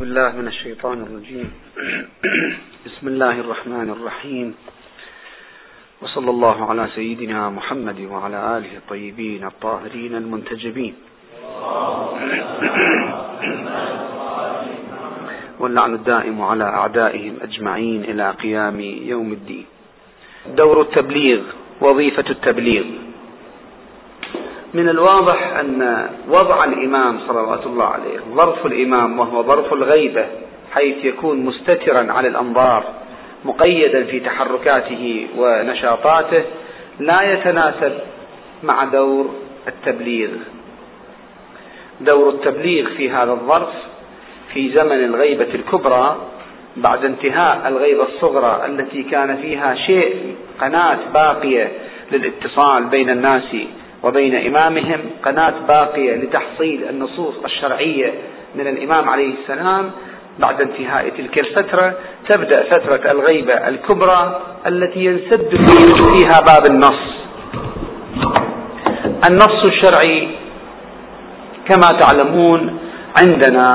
بسم الله من الشيطان الرجيم. بسم الله الرحمن الرحيم، وصلى الله على سيدنا محمد وعلى آله الطيبين الطاهرين المنتجبين واللعن الدائم على أعدائهم أجمعين إلى قيام يوم الدين. دور التبليغ، وظيفة التبليغ. من الواضح أن وضع الإمام صلوات الله عليه، ظرف الإمام وهو ظرف الغيبة، حيث يكون مستترا على الأنظار مقيدا في تحركاته ونشاطاته، لا يتناسب مع دور التبليغ. دور التبليغ في هذا الظرف في زمن الغيبة الكبرى، بعد انتهاء الغيبة الصغرى التي كان فيها شيء، قناة باقية للاتصال بين الناس وبين إمامهم، قناة باقية لتحصيل النصوص الشرعية من الإمام عليه السلام. بعد انتهاء تلك الفترة تبدأ فترة الغيبة الكبرى التي ينسد فيها باب النص الشرعي. كما تعلمون عندنا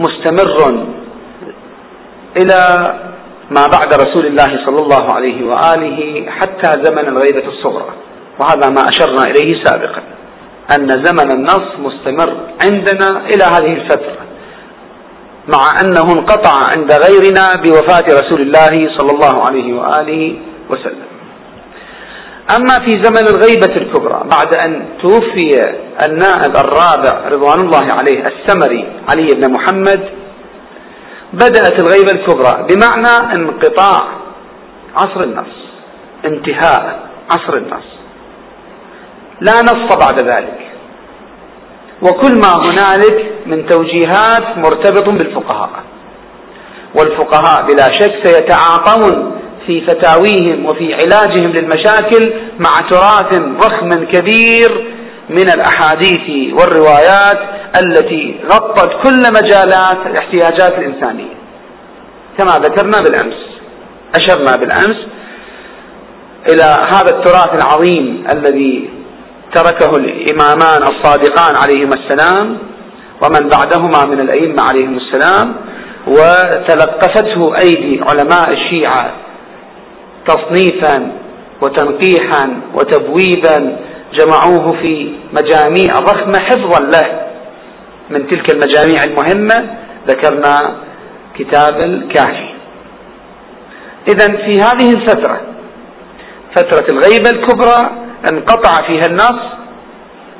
مستمر إلى ما بعد رسول الله صلى الله عليه وآله حتى زمن الغيبة الصغرى، وهذا ما أشرنا إليه سابقا، أن زمن النص مستمر عندنا إلى هذه الفترة، مع أنه انقطع عند غيرنا بوفاة رسول الله صلى الله عليه وآله وسلم. أما في زمن الغيبة الكبرى، بعد أن توفي النائب الرابع رضوان الله عليه السمري علي بن محمد، بدأت الغيبة الكبرى، بمعنى انقطاع عصر النص، انتهاء عصر النص، لا نص بعد ذلك. وكل ما هنالك من توجيهات مرتبط بالفقهاء، والفقهاء بلا شك سيتعاطون في فتاويهم وفي علاجهم للمشاكل مع تراث ضخم كبير من الأحاديث والروايات التي غطت كل مجالات الاحتياجات الإنسانية، كما ذكرنا بالأمس، أشرنا بالأمس إلى هذا التراث العظيم الذي تركه الإمامان الصادقان عليهما السلام ومن بعدهما من الأئمة عليهم السلام، وتلقفته أيدي علماء الشيعة تصنيفا وتنقيحا وتبويبا، جمعوه في مجاميع ضخمة حفظا له. من تلك المجاميع المهمة ذكرنا كتاب الكافي. إذن في هذه الفترة، فترة الغيبة الكبرى، انقطع فيها النص،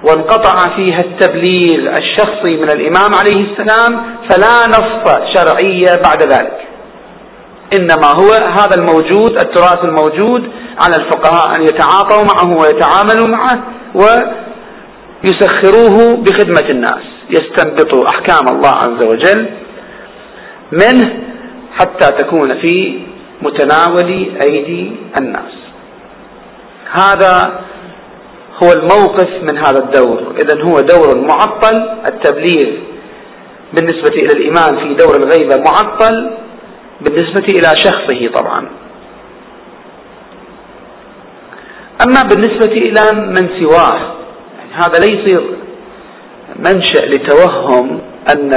وانقطع فيها التبليغ الشخصي من الإمام عليه السلام، فلا نص شرعية بعد ذلك، إنما هو هذا الموجود، التراث الموجود، على الفقهاء أن يتعاطوا معه ويتعاملوا معه ويسخروه بخدمة الناس، يستنبطوا أحكام الله عز وجل منه حتى تكون في متناول أيدي الناس. هذا هو الموقف من هذا الدور. إذن هو دور معطل، التبليغ بالنسبة إلى الإمام في دور الغيبة معطل، بالنسبة إلى شخصه طبعا. أما بالنسبة إلى من سواه، هذا لا يصير منشأ لتوهم أن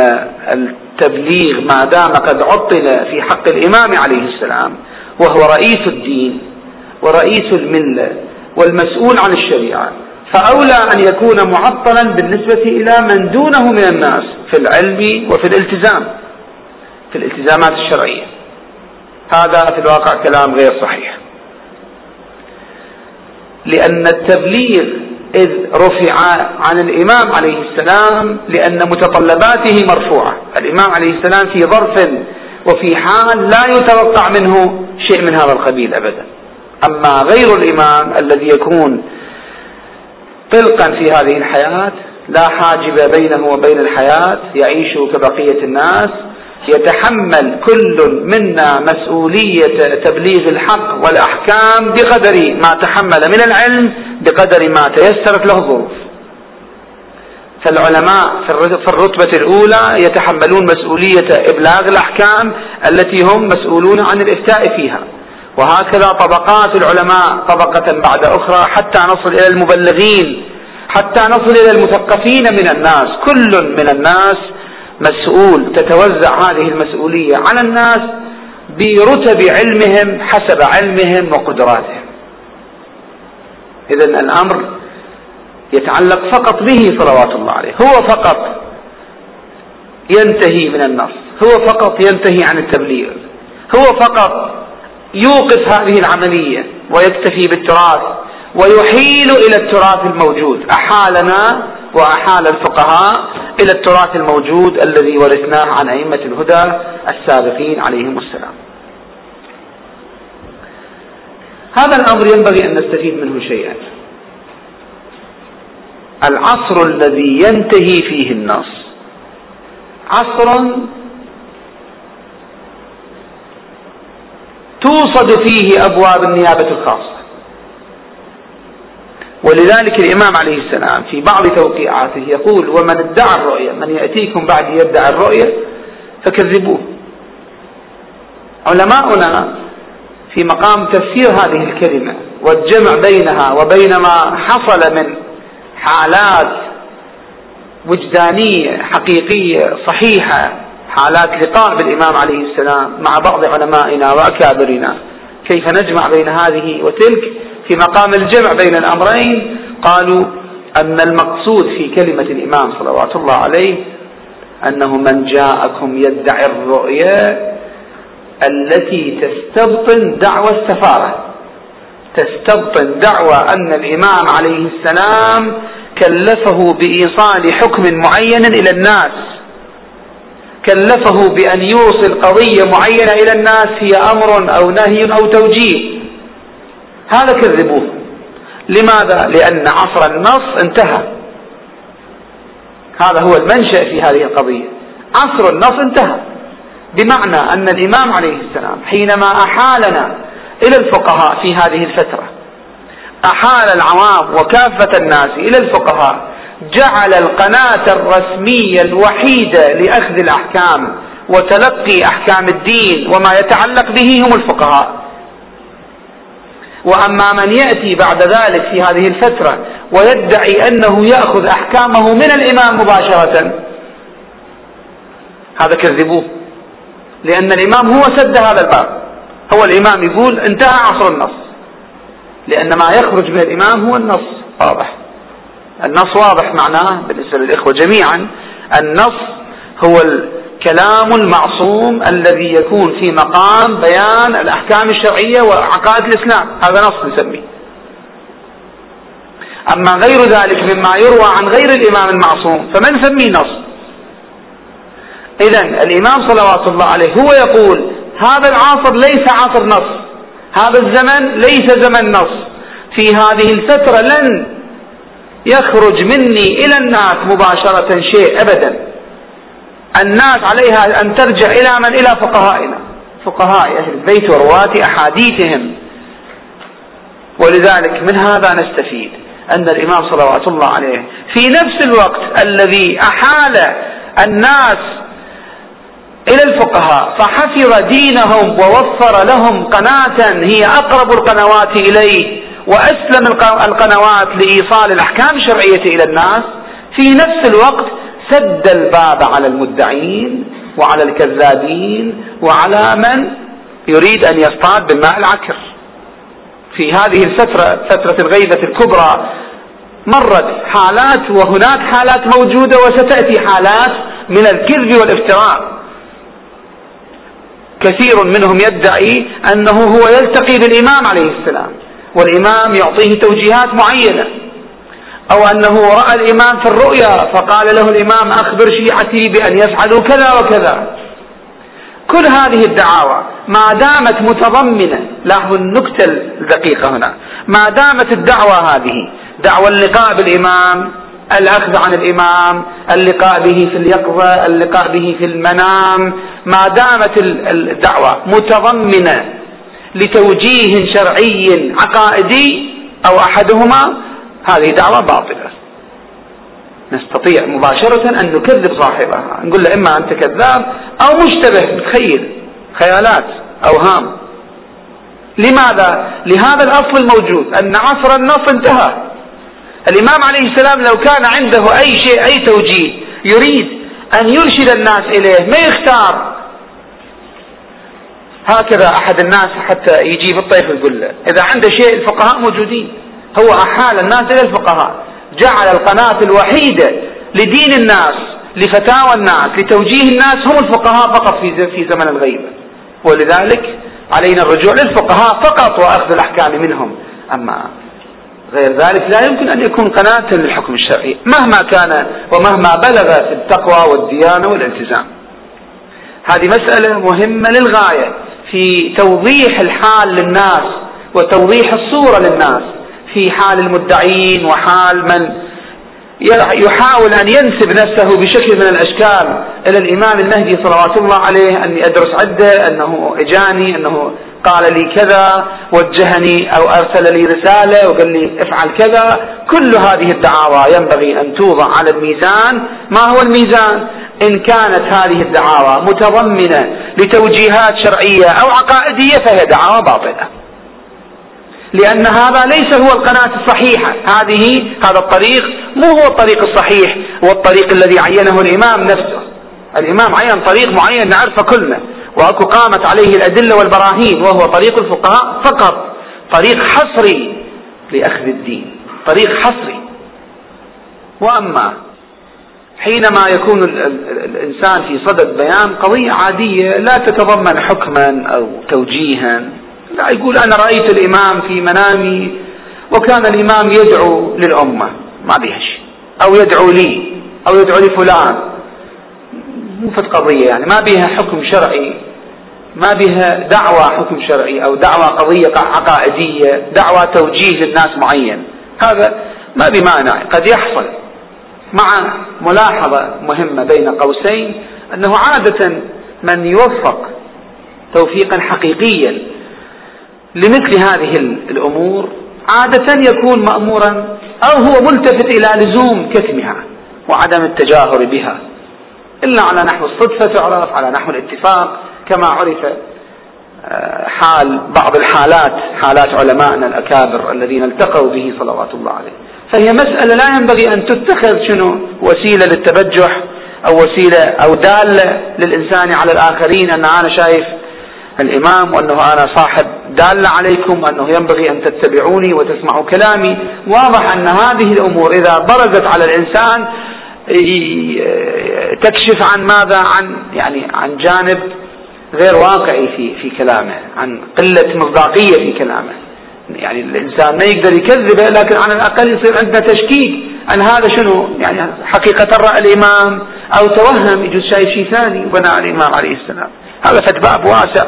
التبليغ ما دام قد عطل في حق الإمام عليه السلام، وهو رئيس الدين ورئيس الملة والمسؤول عن الشريعة، فأولى أن يكون معطلا بالنسبة إلى من دونه من الناس في العلم وفي الالتزام، في الالتزامات الشرعية. هذا في الواقع كلام غير صحيح، لأن التبليغ إذ رفع عن الإمام عليه السلام لأن متطلباته مرفوعة. الإمام عليه السلام في ظرف وفي حال لا يتوقع منه شيء من هذا القبيل أبدا. أما غير الإمام الذي يكون طلقا في هذه الحياة، لا حاجب بينه وبين الحياة، يعيش كبقية الناس، يتحمل كل منا مسؤولية تبليغ الحق والأحكام بقدر ما تحمل من العلم، بقدر ما تيسرت له الظروف. فالعلماء في الرتبة الأولى يتحملون مسؤولية إبلاغ الأحكام التي هم مسؤولون عن الإفتاء فيها، وهكذا طبقات العلماء طبقة بعد أخرى، حتى نصل إلى المبلغين، حتى نصل إلى المثقفين من الناس. كل من الناس مسؤول، تتوزع هذه المسؤولية على الناس برتب علمهم حسب علمهم وقدراتهم. إذن الأمر يتعلق فقط به صلوات الله عليه، هو فقط ينتهي من النص، هو فقط ينتهي عن التبليغ، هو فقط يوقف هذه العملية ويكتفي بالتراث ويحيل إلى التراث الموجود. أحالنا وأحال الفقهاء إلى التراث الموجود الذي ورثناه عن أئمة الهدى السابقين عليهم السلام. هذا الأمر ينبغي أن نستفيد منه شيئا. العصر الذي ينتهي فيه النص عصر توصد فيه أبواب النيابة الخاصة، ولذلك الإمام عليه السلام في بعض توقيعاته يقول: ومن ادعى الرؤية، من يأتيكم بعد يدعى الرؤية فكذبوه. علماؤنا في مقام تفسير هذه الكلمة والجمع بينها وبين ما حصل من حالات وجدانية حقيقية صحيحة، حالات لقاء بالإمام عليه السلام مع بعض علمائنا وأكابرنا، كيف نجمع بين هذه وتلك في مقام الجمع بين الأمرين، قالوا أن المقصود في كلمة الإمام صلوات الله عليه أنه من جاءكم يدعي الرؤيا التي تستبطن دعوى السفارة، تستبطن دعوى أن الإمام عليه السلام كلفه بإيصال حكم معين إلى الناس، كلفه بأن يوصل قضية معينة إلى الناس، هي أمر أو نهي أو توجيه. هذا كذبوه. لماذا؟ لأن عصر النص انتهى. هذا هو المنشأ في هذه القضية، عصر النص انتهى، بمعنى أن الإمام عليه السلام حينما أحالنا إلى الفقهاء في هذه الفترة، أحال العوام وكافة الناس إلى الفقهاء، جعل القناة الرسمية الوحيدة لأخذ الأحكام وتلقي أحكام الدين وما يتعلق به هم الفقهاء. وأما من يأتي بعد ذلك في هذه الفترة ويدعي أنه يأخذ أحكامه من الإمام مباشرة، هذا كذبوه، لأن الإمام هو سد هذا الباب. هو الإمام يقول انتهى عصر النص، لأن ما يخرج به الإمام هو النص. واضح النص، واضح معناه بالنسبة للإخوة جميعا، النص هو الكلام المعصوم الذي يكون في مقام بيان الأحكام الشرعية وعقائد الإسلام، هذا نص نسميه. أما غير ذلك مما يروى عن غير الإمام المعصوم فما نسميه نص. إذن الإمام صلوات الله عليه هو يقول هذا العصر ليس عصر نص، هذا الزمن ليس زمن نص، في هذه الفترة لن يخرج مني إلى الناس مباشرة شيء أبدا، الناس عليها أن ترجع إلى من؟ إلى فقهائنا، فقهاء أهل البيت ورواة أحاديثهم. ولذلك من هذا نستفيد أن الإمام صلوات الله عليه في نفس الوقت الذي أحال الناس إلى الفقهاء فحفظ دينهم ووفر لهم قناة هي أقرب القنوات إليه وأسلم القنوات لإيصال الأحكام الشرعية إلى الناس، في نفس الوقت سد الباب على المدعين وعلى الكذابين وعلى من يريد أن يصطاد بالماء العكر. في هذه الفترة، فترة الغيبة الكبرى، مرت حالات وهناك حالات موجودة وستأتي حالات من الكذب والافتراء. كثير منهم يدعي أنه هو يلتقي بالإمام عليه السلام والإمام يعطيه توجيهات معينة، أو أنه رأى الإمام في الرؤيا فقال له الإمام أخبر شيعتي بأن يفعلوا كذا وكذا. كل هذه الدعاوى ما دامت متضمنة، لاحظوا النكتة الدقيقة هنا، ما دامت الدعوة هذه دعوى اللقاء بالإمام، الأخذ عن الإمام، اللقاء به في اليقظة، اللقاء به في المنام، ما دامت الدعوة متضمنة لتوجيه شرعي عقائدي أو أحدهما، هذه دعوة باطلة. نستطيع مباشرة أن نكذب صاحبها، نقول له إما أنت كذاب أو مشتبه، بتخيل خيالات أوهام. لماذا؟ لهذا الأصل الموجود أن عصر النص انتهى. الإمام عليه السلام لو كان عنده أي شيء، أي توجيه يريد أن يرشد الناس إليه، ما يختار هكذا أحد الناس حتى يجيب الطيف يقول له. إذا عنده شيء الفقهاء موجودين، هو أحال الناس إلى الفقهاء، جعل القناة الوحيدة لدين الناس لفتاوى الناس لتوجيه الناس هم الفقهاء فقط في زمن الغيبة، ولذلك علينا الرجوع للفقهاء فقط وأخذ الأحكام منهم، أما غير ذلك لا يمكن أن يكون قناة للحكم الشرعي مهما كان ومهما بلغ في التقوى والديانة والالتزام. هذه مسألة مهمة للغاية في توضيح الحال للناس وتوضيح الصورة للناس في حال المدعين وحال من يحاول أن ينسب نفسه بشكل من الأشكال إلى الإمام المهدي صلوات الله عليه، أني أدرس عده، أنه إجاني، أنه قال لي كذا، وجهني أو أرسل لي رسالة وقال لي افعل كذا. كل هذه الدعاوى ينبغي أن توضع على الميزان. ما هو الميزان؟ إن كانت هذه الدعاوى متضمنة لتوجيهات شرعية أو عقائدية فهي دعاوى باطلة، لأن هذا ليس هو القناة الصحيحة، هذا الطريق مو هو الطريق الصحيح، هو الطريق الذي عينه الإمام نفسه. الإمام عين طريق معين نعرفه كلنا وأكو قامت عليه الأدلة والبراهين، وهو طريق الفقهاء فقط، طريق حصري لأخذ الدين، طريق حصري. وأما حينما يكون الإنسان في صدد بيان قضية عادية لا تتضمن حكما أو توجيها، لا يقول أنا رأيت الإمام في منامي وكان الإمام يدعو للأمة، ما بيها شيء، أو يدعو لي أو يدعو لفلان، مو فد قضية، يعني ما بيها حكم شرعي، ما بيها دعوة حكم شرعي أو دعوة قضية عقائدية، دعوة توجيه للناس معين، هذا ما بمانع. قد يحصل مع ملاحظة مهمة بين قوسين، أنه عادة من يوفق توفيقا حقيقيا لمثل هذه الأمور عادة يكون مأمورا أو هو ملتفت إلى لزوم كتمها وعدم التجاهر بها، إلا على نحو الصدفة تعرف، على نحو الاتفاق، كما عرف حال بعض الحالات، حالات علمائنا الأكابر الذين التقوا به صلوات الله عليه. فهي مسألة لا ينبغي أن تتخذ وسيلة للتبجح أو وسيلة أو دالة للإنسان على الآخرين، أن أنا شايف الإمام وأنه أنا صاحب دال عليكم أنه ينبغي أن تتبعوني وتسمعوا كلامي. واضح أن هذه الأمور إذا برزت على الإنسان تكشف عن ماذا؟ عن جانب غير واقعي في كلامه، عن قلة مصداقية في كلامه. يعني الإنسان ما يقدر يكذبه، لكن على الأقل يصير عندنا تشكيك أن هذا حقيقة رأى الإمام أو توهم، يجوز شايف شيء ثاني وبنى على الإمام عليه السلام. هذا فتح باب واسع،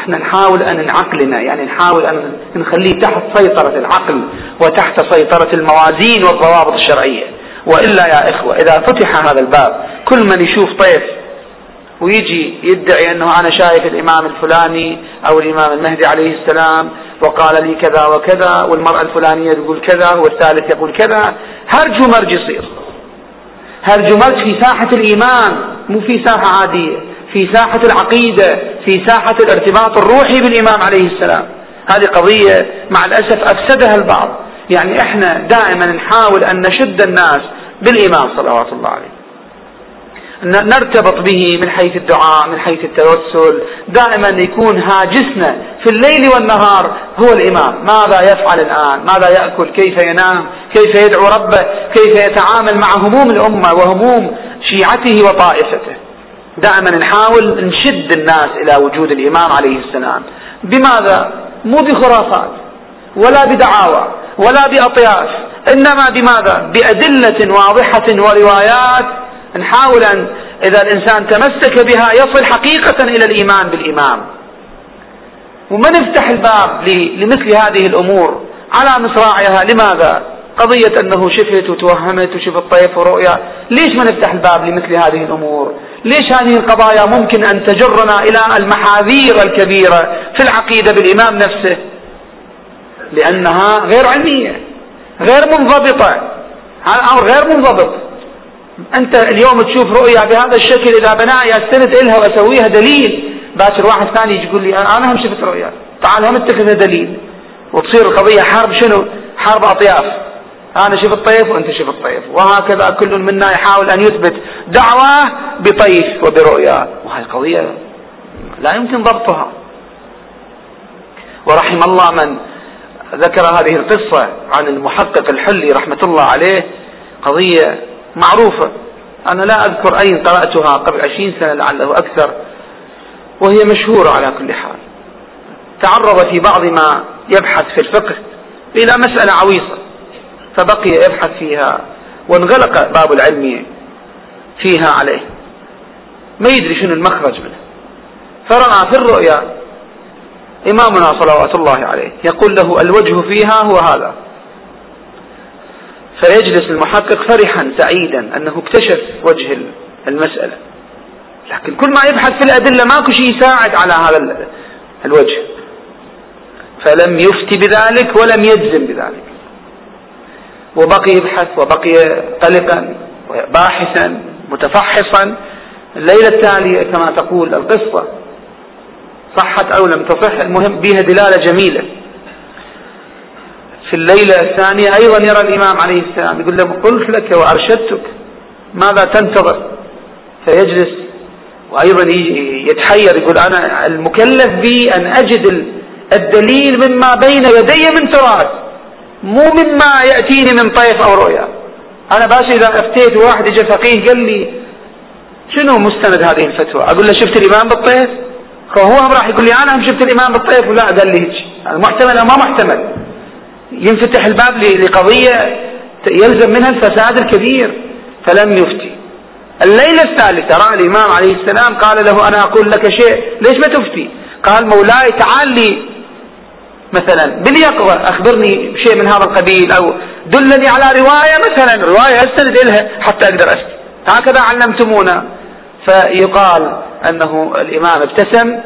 احنا نحاول ان نعقلنا، يعني نحاول ان نخليه تحت سيطرة العقل وتحت سيطرة الموازين والضوابط الشرعية. وإلا يا اخوة، اذا فتح هذا الباب كل من يشوف طيف ويجي يدعي انه انا شايف الامام الفلاني او الامام المهدي عليه السلام وقال لي كذا وكذا، والمرأة الفلانية تقول كذا والثالث يقول كذا، هرج ومرج يصير، هرج ومرج في ساحة الايمان، مو في ساحة عادية، في ساحة العقيدة، في ساحة الارتباط الروحي بالإمام عليه السلام. هذه قضية مع الأسف أفسدها البعض. يعني احنا دائما نحاول أن نشد الناس بالإمام صلوات الله عليه، نرتبط به من حيث الدعاء، من حيث التوسل، دائما يكون هاجسنا في الليل والنهار هو الإمام، ماذا يفعل الآن، ماذا يأكل، كيف ينام، كيف يدعو ربه، كيف يتعامل مع هموم الأمة وهموم شيعته وطائفته. دائما نحاول نشد الناس إلى وجود الإمام عليه السلام. بماذا؟ مو بخرافات ولا بدعاوى ولا بأطياف، إنما بماذا؟ بأدلة واضحة وروايات، نحاول أن إذا الإنسان تمسك بها يصل حقيقة إلى الإيمان بالإمام. وما نفتح الباب لمثل هذه الأمور على مصراعيها. لماذا؟ قضية أنه شفت وتوهمت وشفت طيف ورؤيا، ليش ما نفتح الباب لمثل هذه الأمور؟ ليش هذه القضايا ممكن أن تجرنا إلى المحاذير الكبيرة في العقيدة بالإمام نفسه؟ لأنها غير علمية، غير منضبطة، أو غير منضبط. أنت اليوم تشوف رؤيا بهذا الشكل، إذا بناء استند إلها وأسويها دليل، باكر واحد ثاني يجي يقول لي أنا هم شفت رؤيا، تعال هم اتخذها دليل، وتصير القضية حرب حرب أطياف، أنا شفت الطيف وأنت شفت الطيف، وهكذا كل منا يحاول أن يثبت دعوة بطيش وبرؤيا، وهي قضية لا يمكن ضبطها. ورحم الله من ذكر هذه القصة عن المحقق الحلي رحمة الله عليه، قضية معروفة أنا لا أذكر أين قرأتها قبل 20 سنة لعله أكثر، وهي مشهورة على كل حال. تعرض في بعض ما يبحث في الفقه إلى مسألة عويصة فبقي يبحث فيها وانغلق باب العلم فيها عليه، ما يدري شنو المخرج منه. فرأى في الرؤيا إمامنا صلوات الله عليه يقول له الوجه فيها هو هذا، فيجلس المحقق فرحا سعيدا أنه اكتشف وجه المسألة، لكن كل ما يبحث في الأدلة ماكو شيء يساعد على هذا الوجه، فلم يفتي بذلك ولم يجزم بذلك، وبقي يبحث وبقي قلقا باحثا متفحصا. الليلة التالية كما تقول القصة، صحت أو لم تصح المهم بها دلالة جميلة، في الليلة الثانية أيضا يرى الإمام عليه السلام يقول له قلت لك وأرشدتك ماذا تنتظر، فيجلس وأيضا يتحير يقول أنا المكلف بي أن أجد الدليل مما بين يدي من تراث، مو مما يأتيني من طيف أو رؤيا. أنا باشا إذا أفتيت واحد يجي فقيه قال لي شنو مستند هذه الفتوى، أقول له شفت الإمام بالطيف؟ فهو هم راح يقول لي أنا هم شفت الإمام بالطيف ولا قال لي هيك، المحتمل أو ما محتمل، ينفتح الباب لقضية يلزم منها الفساد الكبير. فلم يفتي. الليلة الثالثة رأى الإمام عليه السلام قال له أنا أقول لك شيء ليش ما تفتي؟ قال مولاي تعال لي مثلا باليقظة أخبرني بشيء من هذا القبيل، أو دلني على رواية مثلا رواية أستند إلها حتى أقدر أفتي، هكذا علمتمونا. فيقال أنه الإمام ابتسم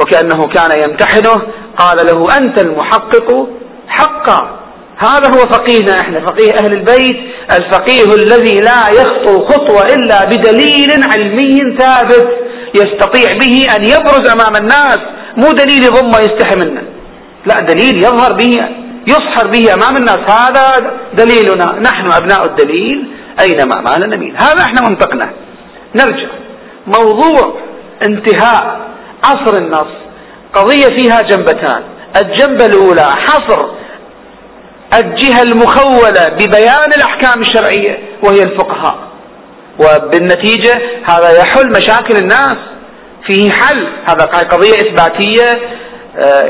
وكأنه كان يمتحنه، قال له أنت المحقق حقا، هذا هو فقيهنا احنا، فقيه أهل البيت، الفقيه الذي لا يخطو خطوة إلا بدليل علمي ثابت يستطيع به أن يبرز أمام الناس، مو دليل ضمه يستحي منه، لا دليل يظهر به يصحر به أمام الناس، هذا دليلنا نحن أبناء الدليل أينما ما لنا مين، هذا احنا منطقنا. نرجع موضوع انتهاء عصر النص، قضية فيها جنبتان، الجنبة الأولى حصر الجهة المخولة ببيان الأحكام الشرعية وهي الفقهاء، وبالنتيجة هذا يحل مشاكل الناس، فيه حل، هذا قضية إثباتية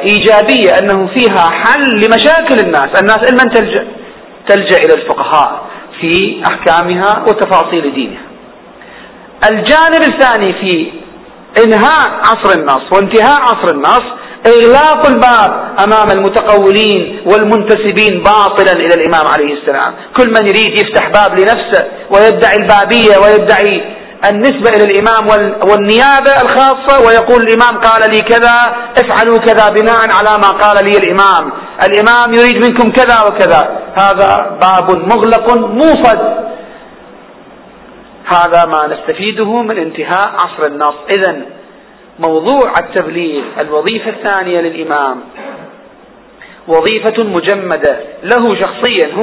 إيجابية أنه فيها حل لمشاكل الناس، الناس إلمن تلجأ إلى الفقهاء في أحكامها وتفاصيل دينها. الجانب الثاني في انهاء عصر النص وانتهاء عصر النص إغلاق الباب أمام المتقولين والمنتسبين باطلا إلى الإمام عليه السلام، كل من يريد يفتح باب لنفسه ويدعي البابية ويدعي النسبة إلى الإمام والنيابة الخاصة، ويقول الإمام قال لي كذا افعلوا كذا بناء على ما قال لي الإمام، الإمام يريد منكم كذا وكذا، هذا باب مغلق موصد. هذا ما نستفيده من انتهاء عصر النص. إذن موضوع التبليغ الوظيفة الثانية للإمام وظيفة مجمدة له شخصيا،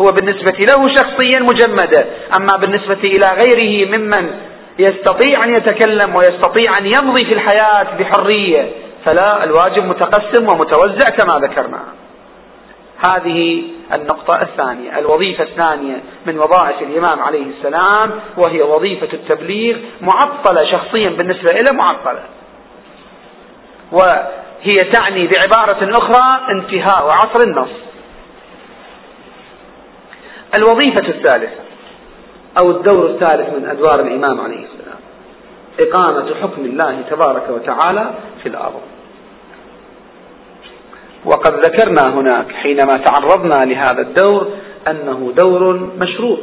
هو بالنسبة له شخصيا مجمدة، أما بالنسبة إلى غيره ممن يستطيع أن يتكلم ويستطيع أن يمضي في الحياة بحرية فلا، الواجب متقسم ومتوزع كما ذكرنا. هذه النقطة الثانية، الوظيفة الثانية من وظائف الإمام عليه السلام وهي وظيفة التبليغ، معطلة شخصيا بالنسبة إلى معطلة، وهي تعني بعبارة أخرى انتهاء عصر النص. الوظيفة الثالثة أو الدور الثالث من أدوار الإمام عليه السلام إقامة حكم الله تبارك وتعالى في الأرض. وقد ذكرنا هناك حينما تعرضنا لهذا الدور أنه دور مشروط،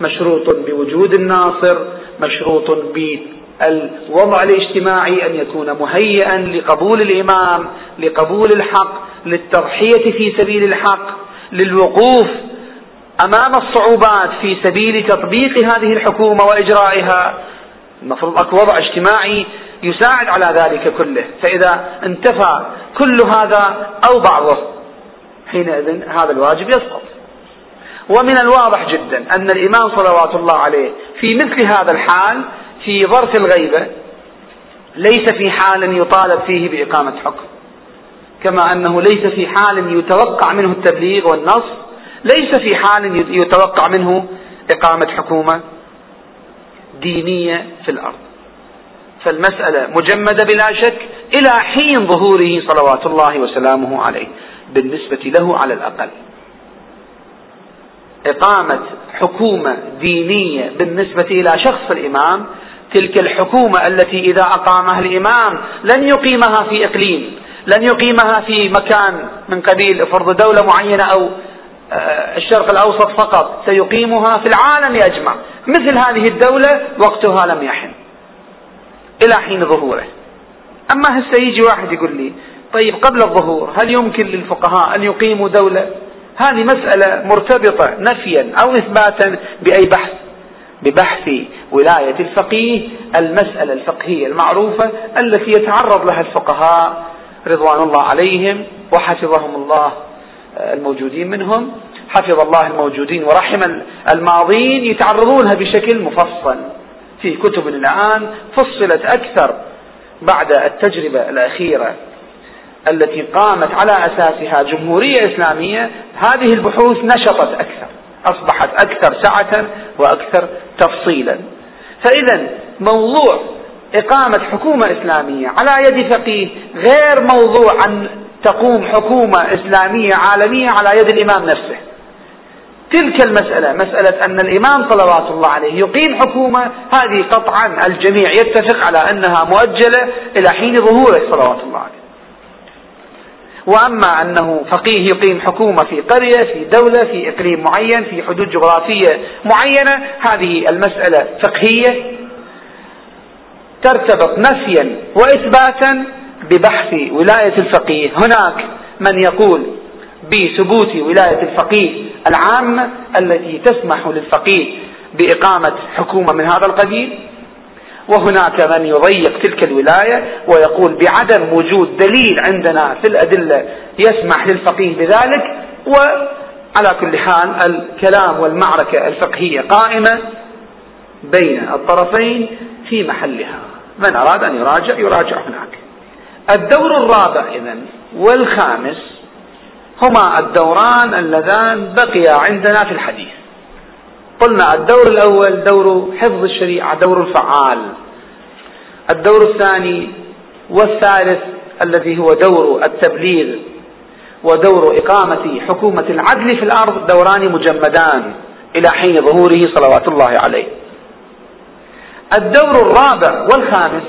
مشروط بوجود الناصر، مشروط بالوضع الاجتماعي أن يكون مهيئا لقبول الإمام، لقبول الحق، للتضحية في سبيل الحق، للوقوف أمام الصعوبات في سبيل تطبيق هذه الحكومة وإجرائها. المفروض أكو وضع اجتماعي يساعد على ذلك كله، فإذا انتفى كل هذا أو بعضه حينئذ هذا الواجب يسقط. ومن الواضح جدا أن الإمام صلوات الله عليه في مثل هذا الحال في ظرف الغيبة ليس في حال يطالب فيه بإقامة حكم، كما أنه ليس في حال يتوقع منه التبليغ والنص، ليس في حال يتوقع منه إقامة حكومة دينية في الأرض. فالمسألة مجمدة بلا شك إلى حين ظهوره صلوات الله وسلامه عليه، بالنسبة له على الأقل. إقامة حكومة دينية بالنسبة إلى شخص الإمام، تلك الحكومة التي إذا أقامها الإمام لن يقيمها في إقليم، لن يقيمها في مكان من قبيل فرض دولة معينة أو الشرق الأوسط فقط، سيقيمها في العالم أجمع. مثل هذه الدولة وقتها لم يحن إلى حين ظهوره. أما هسه يجي واحد يقول لي طيب قبل الظهور هل يمكن للفقهاء أن يقيموا دولة؟ هذه مسألة مرتبطة نفيا أو إثباتا بأي بحث؟ ببحث ولاية الفقيه، المسألة الفقهية المعروفة التي يتعرض لها الفقهاء رضوان الله عليهم وحفظهم الله الموجودين منهم، حفظ الله الموجودين ورحم الماضين، يتعرضون لها بشكل مفصل في كتب الآن فصلت أكثر بعد التجربة الأخيرة التي قامت على أساسها جمهورية إسلامية. هذه البحوث نشطت أكثر، أصبحت أكثر سعة وأكثر تفصيلا. فإذا موضوع إقامة حكومة إسلامية على يد فقيه غير موضوع أن تقوم حكومة إسلامية عالمية على يد الإمام نفسه. تلك المسألة، مسألة أن الإمام صلوات الله عليه يقيم حكومة، هذه قطعا الجميع يتفق على أنها مؤجلة إلى حين ظهوره صلوات الله عليه. وأما أنه فقيه يقيم حكومة في قرية، في دولة، في إقليم معين، في حدود جغرافية معينة، هذه المسألة فقهية ترتبط نفيا وإثباتا ببحث ولاية الفقيه. هناك من يقول بثبوت ولاية الفقيه العامة التي تسمح للفقيه بإقامة حكومة من هذا القبيل، وهناك من يضيق تلك الولاية ويقول بعدم وجود دليل عندنا في الأدلة يسمح للفقيه بذلك. وعلى كل حال الكلام والمعركة الفقهية قائمة بين الطرفين في محلها، من أراد أن يراجع يراجع هناك. الدور الرابع إذن والخامس هما الدوران اللذان بقيا عندنا في الحديث. قلنا الدور الأول دور حفظ الشريعة، دور الفعال. الدور الثاني والثالث الذي هو دور التبليغ ودور إقامة حكومة العدل في الأرض، دوران مجمدان إلى حين ظهوره صلوات الله عليه. الدور الرابع والخامس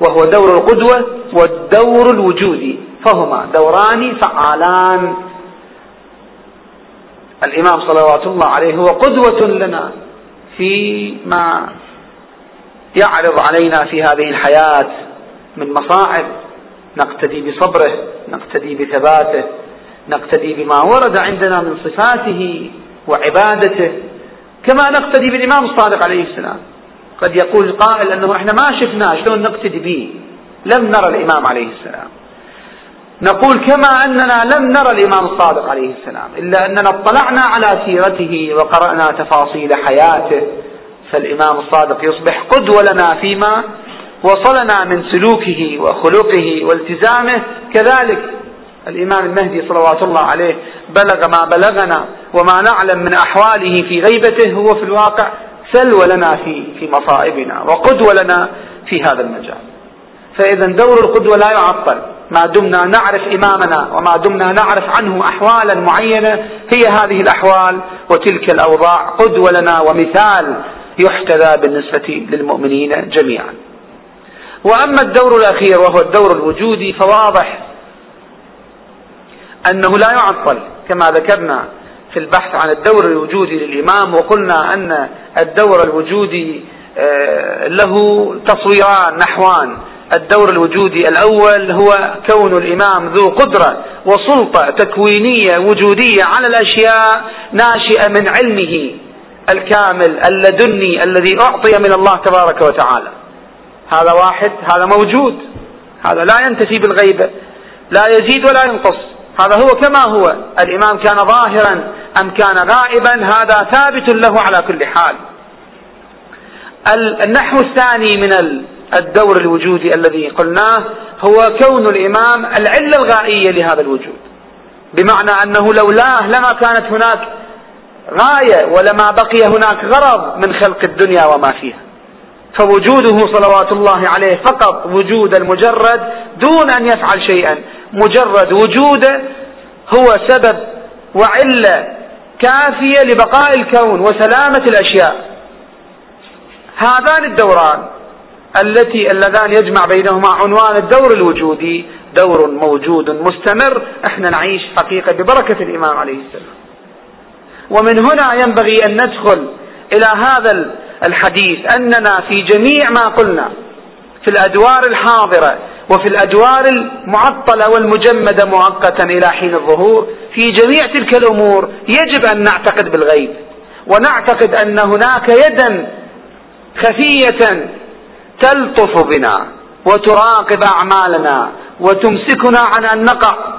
وهو دور القدوة والدور الوجودي، فهما دوران فعالان. الإمام صلوات الله عليه هو قدوة لنا فيما يعرض علينا في هذه الحياة من مصاعب، نقتدي بصبره، نقتدي بثباته، نقتدي بما ورد عندنا من صفاته وعبادته، كما نقتدي بالإمام الصادق عليه السلام. قد يقول قائل أنه إحنا ما شفناه، شلون نقتدي به؟ لم نرى الإمام عليه السلام. نقول كما أننا لم نرى الإمام الصادق عليه السلام إلا أننا اطلعنا على سيرته وقرأنا تفاصيل حياته، فالإمام الصادق يصبح قدوة لنا فيما وصلنا من سلوكه وخلقه والتزامه. كذلك الإمام المهدي صلوات الله عليه بلغ ما بلغنا، وما نعلم من أحواله في غيبته هو في الواقع سلوى لنا في مصائبنا وقدوة لنا في هذا المجال. فإذا دور القدوة لا يعطل ما دمنا نعرف إمامنا، وما دمنا نعرف عنه أحوالا معينة هي هذه الأحوال وتلك الأوضاع، قدوة لنا ومثال يحتذى بالنسبة للمؤمنين جميعا. وأما الدور الأخير وهو الدور الوجودي فواضح أنه لا يعطل، كما ذكرنا في البحث عن الدور الوجودي للإمام، وقلنا أن الدور الوجودي له تصويران نحوان. الدور الوجودي الأول هو كون الإمام ذو قدرة وسلطة تكوينية وجودية على الأشياء ناشئة من علمه الكامل اللدني الذي أعطي من الله تبارك وتعالى. هذا واحد، هذا موجود، هذا لا ينتفي بالغيبة، لا يزيد ولا ينقص، هذا هو كما هو. الإمام كان ظاهرا أم كان غائبا هذا ثابت له على كل حال. النحو الثاني من الدور الوجودي الذي قلناه هو كون الإمام العلة الغائية لهذا الوجود، بمعنى أنه لولاه لما كانت هناك غاية ولما بقي هناك غرض من خلق الدنيا وما فيها، فوجوده صلوات الله عليه فقط وجود المجرد دون أن يفعل شيئا، مجرد وجوده هو سبب وعلة كافية لبقاء الكون وسلامة الأشياء. هذان الدوران اللذان يجمع بينهما عنوان الدور الوجودي دور موجود مستمر احنا نعيش حقيقة ببركة الإمام عليه السلام. ومن هنا ينبغي أن ندخل إلى هذا الحديث أننا في جميع ما قلنا في الأدوار الحاضرة وفي الأدوار المعطلة والمجمدة مؤقتا إلى حين الظهور، في جميع تلك الأمور يجب أن نعتقد بالغيب، ونعتقد أن هناك يدا خفية تلطف بنا وتراقب أعمالنا وتمسكنا عن أن نقع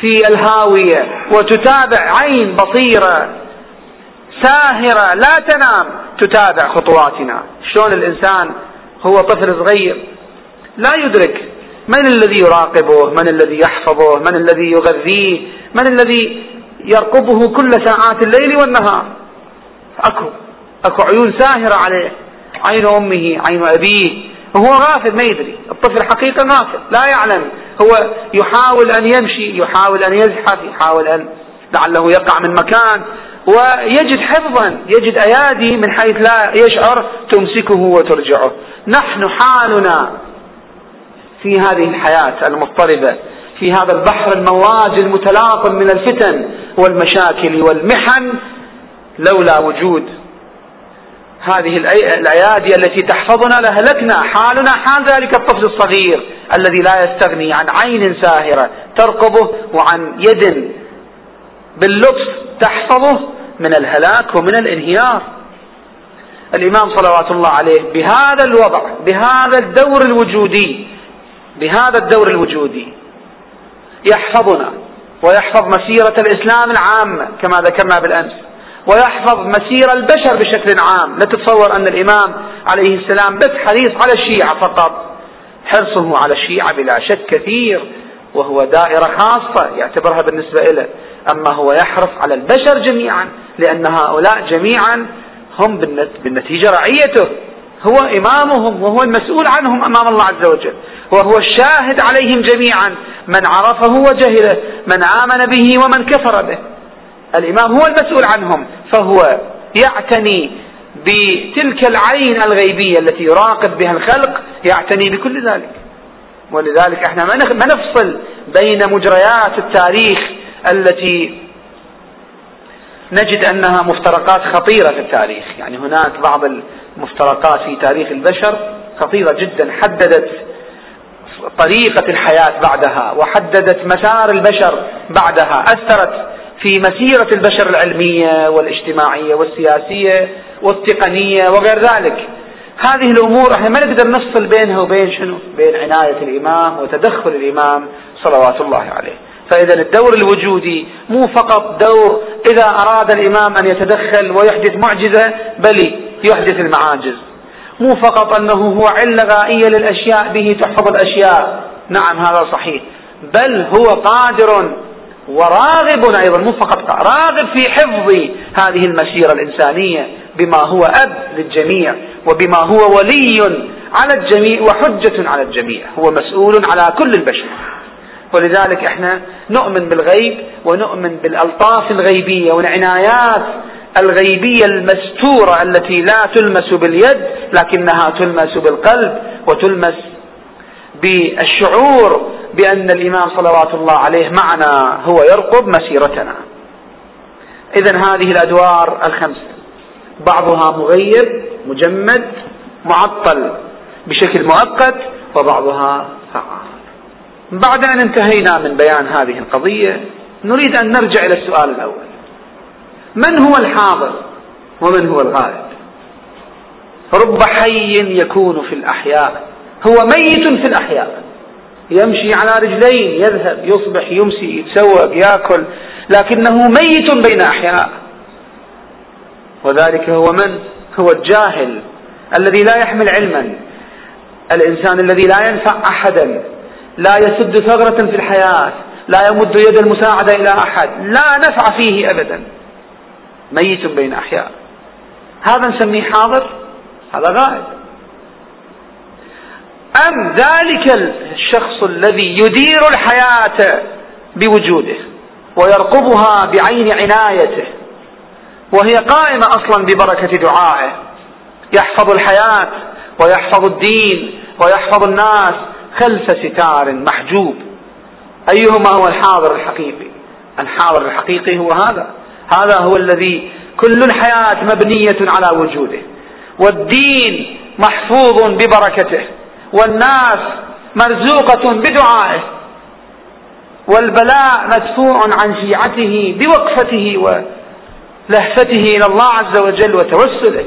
في الهاوية، وتتابع عين بصيرة ساهرة لا تنام تتابع خطواتنا. شلون الإنسان هو طفل صغير لا يدرك من الذي يراقبه، من الذي يحفظه، من الذي يغذيه، من الذي يرقبه كل ساعات الليل والنهار. أكو عيون ساهرة عليه، عين أمه، عين أبيه، وهو غافل ما يدري. الطفل حقيقة غافل لا يعلم، هو يحاول أن يمشي، يحاول أن يزحف، يحاول أن لعله يقع من مكان، ويجد حفظا، يجد أيادي من حيث لا يشعر تمسكه وترجعه. نحن حالنا في هذه الحياة المضطربة، في هذا البحر المواج المتلاطم من الفتن والمشاكل والمحن، لولا وجود هذه الأيادي التي تحفظنا لهلكنا. حالنا حال ذلك الطفل الصغير الذي لا يستغني عن عين ساهرة ترقبه وعن يد باللطف تحفظه من الهلاك ومن الانهيار. الإمام صلوات الله عليه بهذا الوضع، بهذا الدور الوجودي يحفظنا، ويحفظ مسيرة الإسلام العامة كما ذكرنا بالأمس، ويحفظ مسيرة البشر بشكل عام. لا تتصور أن الإمام عليه السلام بس حريص على الشيعة فقط، حرصه على الشيعة بلا شك كثير، وهو دائرة خاصة يعتبرها بالنسبة له، أما هو يحرص على البشر جميعا، لأن هؤلاء جميعا هم بالنتيجة رعيته، هو إمامهم وهو المسؤول عنهم أمام الله عز وجل، وهو الشاهد عليهم جميعا، من عرفه وجهله، من آمن به ومن كفر به، الإمام هو المسؤول عنهم، فهو يعتني بتلك العين الغيبية التي يراقب بها الخلق، يعتني بكل ذلك. ولذلك احنا ما نفصل بين مجريات التاريخ التي نجد أنها مفترقات خطيرة في التاريخ، يعني هناك بعض المفترقات في تاريخ البشر خطيرة جدا، حددت طريقة الحياة بعدها، وحددت مسار البشر بعدها، أثرت في مسيرة البشر العلمية والاجتماعية والسياسية والتقنية وغير ذلك. هذه الأمور احنا ما نقدر نفصل بينها وبين شنو؟ بين عناية الإمام وتدخل الإمام صلوات الله عليه. فإذا الدور الوجودي مو فقط دور إذا أراد الإمام أن يتدخل ويحدث معجزة، بل يحدث المعاجز. مو فقط أنه هو علة غائية للأشياء به تحفظ الأشياء، نعم هذا صحيح، بل هو قادر وراغب أيضا، مو فقط راغب في حفظ هذه المسيرة الإنسانية بما هو أب للجميع، وبما هو ولي على الجميع وحجة على الجميع، هو مسؤول على كل البشر. ولذلك احنا نؤمن بالغيب، ونؤمن بالألطاف الغيبية والعنايات الغيبية المستورة التي لا تلمس باليد لكنها تلمس بالقلب، وتلمس بالشعور بأن الإمام صلوات الله عليه معنا، هو يرقب مسيرتنا. إذن هذه الأدوار الخمسة بعضها مغيب مجمد معطل بشكل مؤقت، وبعضها فعال. بعد أن انتهينا من بيان هذه القضية نريد أن نرجع إلى السؤال الأول: من هو الحاضر ومن هو الغائب؟ رب حي يكون في الأحياء هو ميت في الأحياء، يمشي على رجلين، يذهب، يصبح، يمسي، يتسوق، يأكل، لكنه ميت بين أحياء، وذلك هو من؟ هو الجاهل الذي لا يحمل علما، الإنسان الذي لا ينفع أحدا، لا يسد ثغرة في الحياة، لا يمد يد المساعدة إلى أحد، لا نفع فيه أبدا، ميت بين أحياء. هذا نسميه حاضر، هذا غائب. أم ذلك الشخص الذي يدير الحياة بوجوده ويرقبها بعين عنايته وهي قائمة أصلا ببركة دعائه، يحفظ الحياة ويحفظ الدين ويحفظ الناس خلف ستار محجوب. أيهما هو الحاضر الحقيقي؟ الحاضر الحقيقي هو هذا هو الذي كل الحياة مبنية على وجوده، والدين محفوظ ببركته، والناس مرزوقة بدعائه، والبلاء مدفوع عن شيعته بوقفته ولهفته إلى الله عز وجل وتوسله.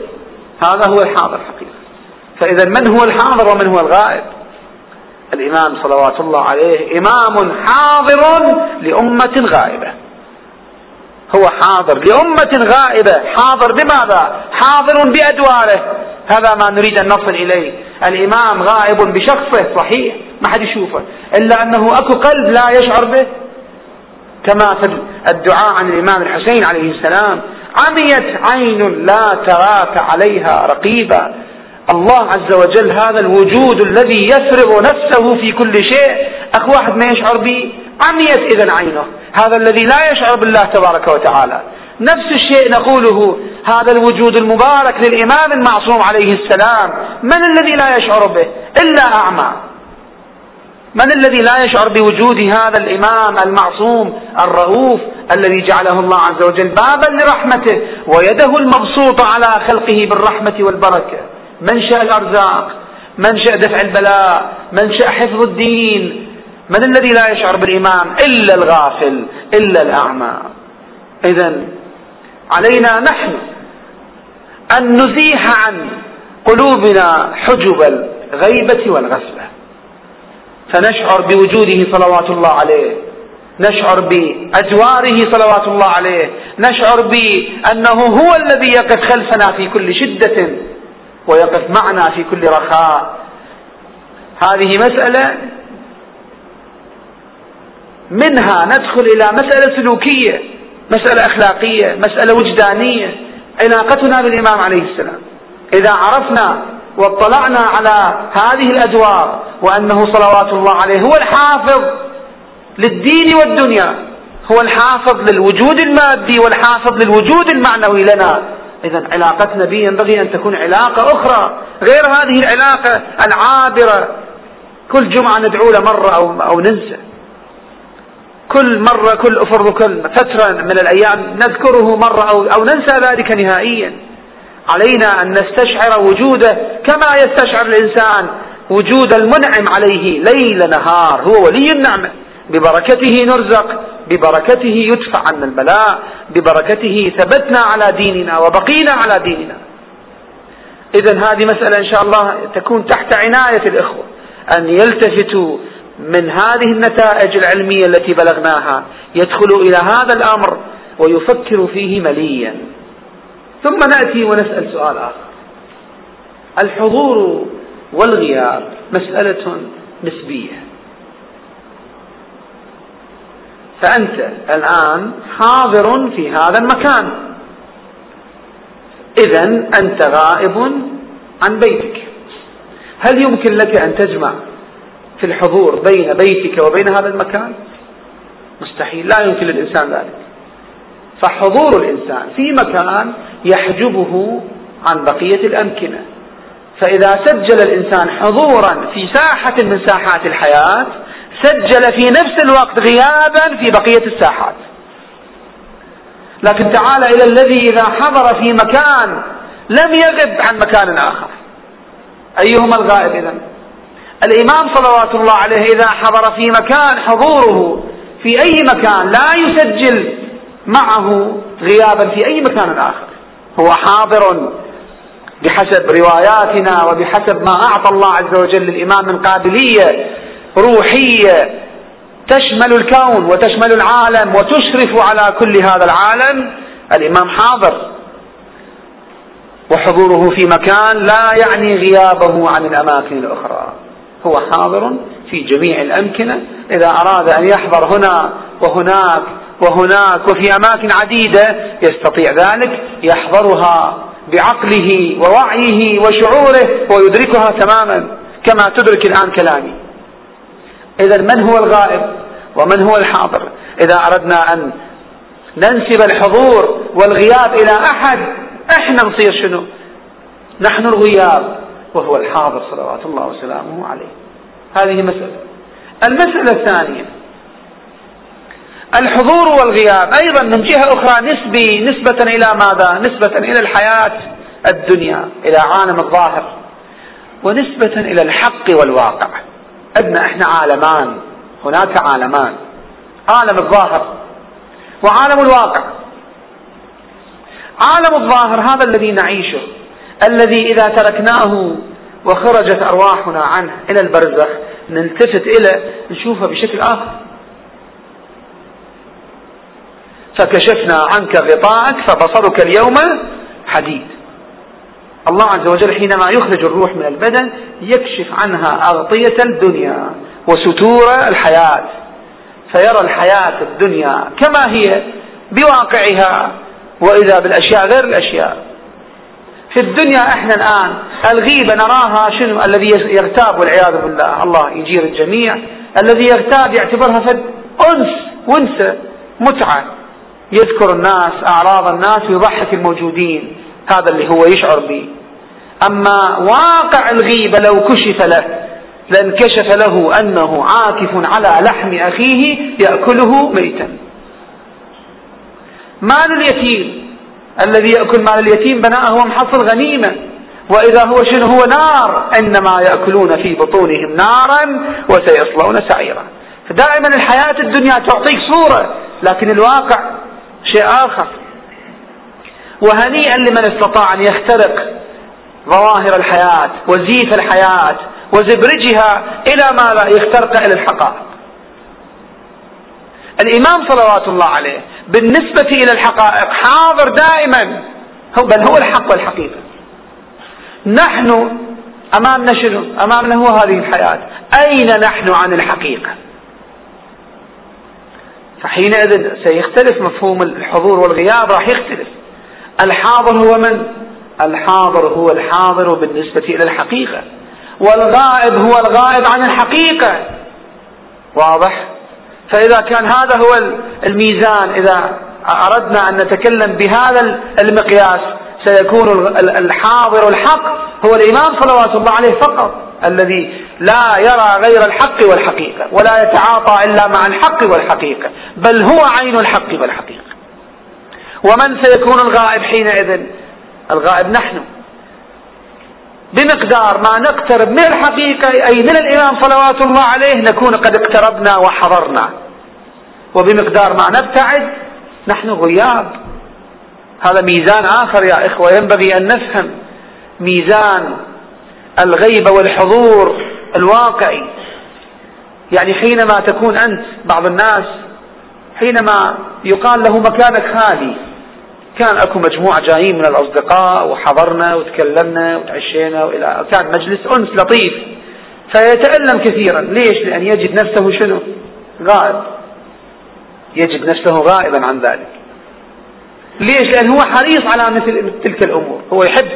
هذا هو الحاضر الحقيقي. فإذا من هو الحاضر ومن هو الغائب؟ الإمام صلوات الله عليه إمام حاضر لأمة غائبة، هو حاضر لأمة غائبة. حاضر بماذا؟ حاضر بأدواره. هذا ما نريد أن نصل إليه. الإمام غائب بشخصه، صحيح، ما حد يشوفه، إلا أنه أكو قلب لا يشعر به، كما في الدعاء عن الإمام الحسين عليه السلام: عميت عين لا تراك عليها رقيبا. الله عز وجل هذا الوجود الذي يفرغ نفسه في كل شيء، أكو واحد ما يشعر به، عميت إذن عينه. هذا الذي لا يشعر بالله تبارك وتعالى. نفس الشيء نقوله، هذا الوجود المبارك للإمام المعصوم عليه السلام، من الذي لا يشعر به إلا أعمى؟ من الذي لا يشعر بوجود هذا الإمام المعصوم الرؤوف الذي جعله الله عز وجل بابا لرحمته ويده المبسوطة على خلقه بالرحمة والبركة؟ منشأ الأرزاق، منشأ دفع البلاء، منشأ حفظ الدين. من الذي لا يشعر بالإمام إلا الغافل، إلا الأعمى. إذن علينا نحن أن نزيح عن قلوبنا حجب الغيبة والغفلة، فنشعر بوجوده صلوات الله عليه، نشعر بأجواره صلوات الله عليه، نشعر بأنه هو الذي يقف خلفنا في كل شدة ويقف معنا في كل رخاء. هذه مسألة، منها ندخل إلى مسألة سلوكية، مسألة أخلاقية، مسألة وجدانية، علاقتنا بالإمام عليه السلام. إذا عرفنا واطلعنا على هذه الأدوار وأنه صلوات الله عليه هو الحافظ للدين والدنيا، هو الحافظ للوجود المادي والحافظ للوجود المعنوي لنا، إذن علاقتنا به ينبغي أن تكون علاقة أخرى غير هذه العلاقة العابرة. كل جمعة ندعو له مرة أو ننسى، كل مرة، كل أفر، كل فترة من الأيام نذكره مرة أو ننسى ذلك نهائيا. علينا أن نستشعر وجوده كما يستشعر الإنسان وجود المنعم عليه ليل نهار، هو ولي النعمة، ببركته نرزق، ببركته يدفع عنا البلاء، ببركته ثبتنا على ديننا وبقينا على ديننا. إذن هذه مسألة إن شاء الله تكون تحت عناية الإخوة، أن يلتفتوا من هذه النتائج العلمية التي بلغناها، يدخلوا إلى هذا الأمر ويفكروا فيه مليا. ثم نأتي ونسأل سؤال آخر: الحضور والغياب مسألة نسبية، فأنت الآن حاضر في هذا المكان، إذن أنت غائب عن بيتك. هل يمكن لك أن تجمع في الحضور بين بيتك وبين هذا المكان؟ مستحيل، لا يمكن للإنسان ذلك. فحضور الإنسان في مكان يحجبه عن بقية الأمكنة، فإذا سجل الإنسان حضورا في ساحة من ساحات الحياة، سجل في نفس الوقت غيابا في بقية الساحات. لكن تعال إلى الذي إذا حضر في مكان لم يغب عن مكان آخر. أيهما الغائب إذن؟ الإمام صلوات الله عليه إذا حضر في مكان، حضوره في أي مكان لا يسجل معه غيابا في أي مكان آخر، هو حاضر بحسب رواياتنا وبحسب ما أعطى الله عز وجل الإمام من قابلية روحية تشمل الكون وتشمل العالم وتشرف على كل هذا العالم. الإمام حاضر، وحضوره في مكان لا يعني غيابه عن الأماكن الأخرى، هو حاضر في جميع الأمكنة. إذا أراد أن يحضر هنا وهناك وهناك وفي أماكن عديدة يستطيع ذلك، يحضرها بعقله ووعيه وشعوره ويدركها تماما كما تدرك الآن كلامي. إذا من هو الغائب ومن هو الحاضر؟ إذا أردنا أن ننسب الحضور والغياب إلى أحد، إحنا نصير شنو؟ نحن الغياب وهو الحاضر صلوات الله وسلامه عليه. هذه مسألة. المسألة الثانية، الحضور والغياب أيضا من جهة أخرى نسبي، نسبة إلى ماذا؟ نسبة إلى الحياة الدنيا، إلى عالم الظاهر، ونسبة إلى الحق والواقع. أدنى إحنا عالمان، هناك عالمان، عالم الظاهر وعالم الواقع. عالم الظاهر هذا الذي نعيشه، الذي إذا تركناه وخرجت أرواحنا عنه إلى البرزخ نلتفت إلى نشوفه بشكل آخر. فكشفنا عنك غطاءك فبصرك اليوم حديد. الله عز وجل حينما يخرج الروح من البدن يكشف عنها أغطية الدنيا وستور الحياة، فيرى الحياة الدنيا كما هي بواقعها، وإذا بالأشياء غير الأشياء. في الدنيا احنا الآن الغيبة نراها شنو؟ الذي يغتاب والعياذ بالله، الله يجير الجميع، الذي يغتاب يعتبرها فد أنس، ونسة، متعة، يذكر الناس أعراض الناس ويضحك الموجودين، هذا اللي هو يشعر به. أما واقع الغيبة لو كشف له لانكشف له أنه عاكف على لحم أخيه يأكله ميتا. مال اليتيم، الذي يأكل مال اليتيم بناءه ومحصل غنيمة، وإذا هو شنو؟ هو نار، إنما يأكلون في بطونهم نارا وسيصلون سعيرا. فدائما الحياة الدنيا تعطيك صورة، لكن الواقع شيء آخر. وهنيئا لمن استطاع أن يخترق ظواهر الحياة وزيف الحياة وزبرجها إلى ما لا يخترق إلى الحقائق. الإمام صلوات الله عليه بالنسبة إلى الحقائق حاضر دائما، بل هو الحق والحقيقة. نحن أمامنا شنو؟ أمامنا هو هذه الحياة، أين نحن عن الحقيقة؟ فحينئذ سيختلف مفهوم الحضور والغياب، راح يختلف. الحاضر هو من؟ الحاضر هو الحاضر بالنسبة إلى الحقيقة، والغائب هو الغائب عن الحقيقة. واضح؟ فإذا كان هذا هو الميزان، إذا أردنا أن نتكلم بهذا المقياس سيكون الحاضر الحق هو الإمام صلوات الله عليه فقط، الذي لا يرى غير الحق والحقيقة ولا يتعاطى إلا مع الحق والحقيقة، بل هو عين الحق والحقيقة. ومن سيكون الغائب حينئذ؟ الغائب نحن، بمقدار ما نقترب من الحقيقة أي من الإمام صلوات الله عليه نكون قد اقتربنا وحضرنا، وبمقدار ما نبتعد نحن غياب. هذا ميزان آخر يا إخوة، ينبغي أن نفهم ميزان الغيبة والحضور الواقعي. يعني حينما تكون أنت، بعض الناس حينما يقال له مكانك خالي، كان أكو مجموعة جايين من الأصدقاء وحضرنا وتكلمنا وتعشينا، كان مجلس أنس لطيف، فيتألم كثيرا. ليش؟ لأن يجد نفسه شنو؟ غائب، يجد نفسه غائبا عن ذلك. ليش؟ لأن هو حريص على مثل تلك الأمور، هو يحب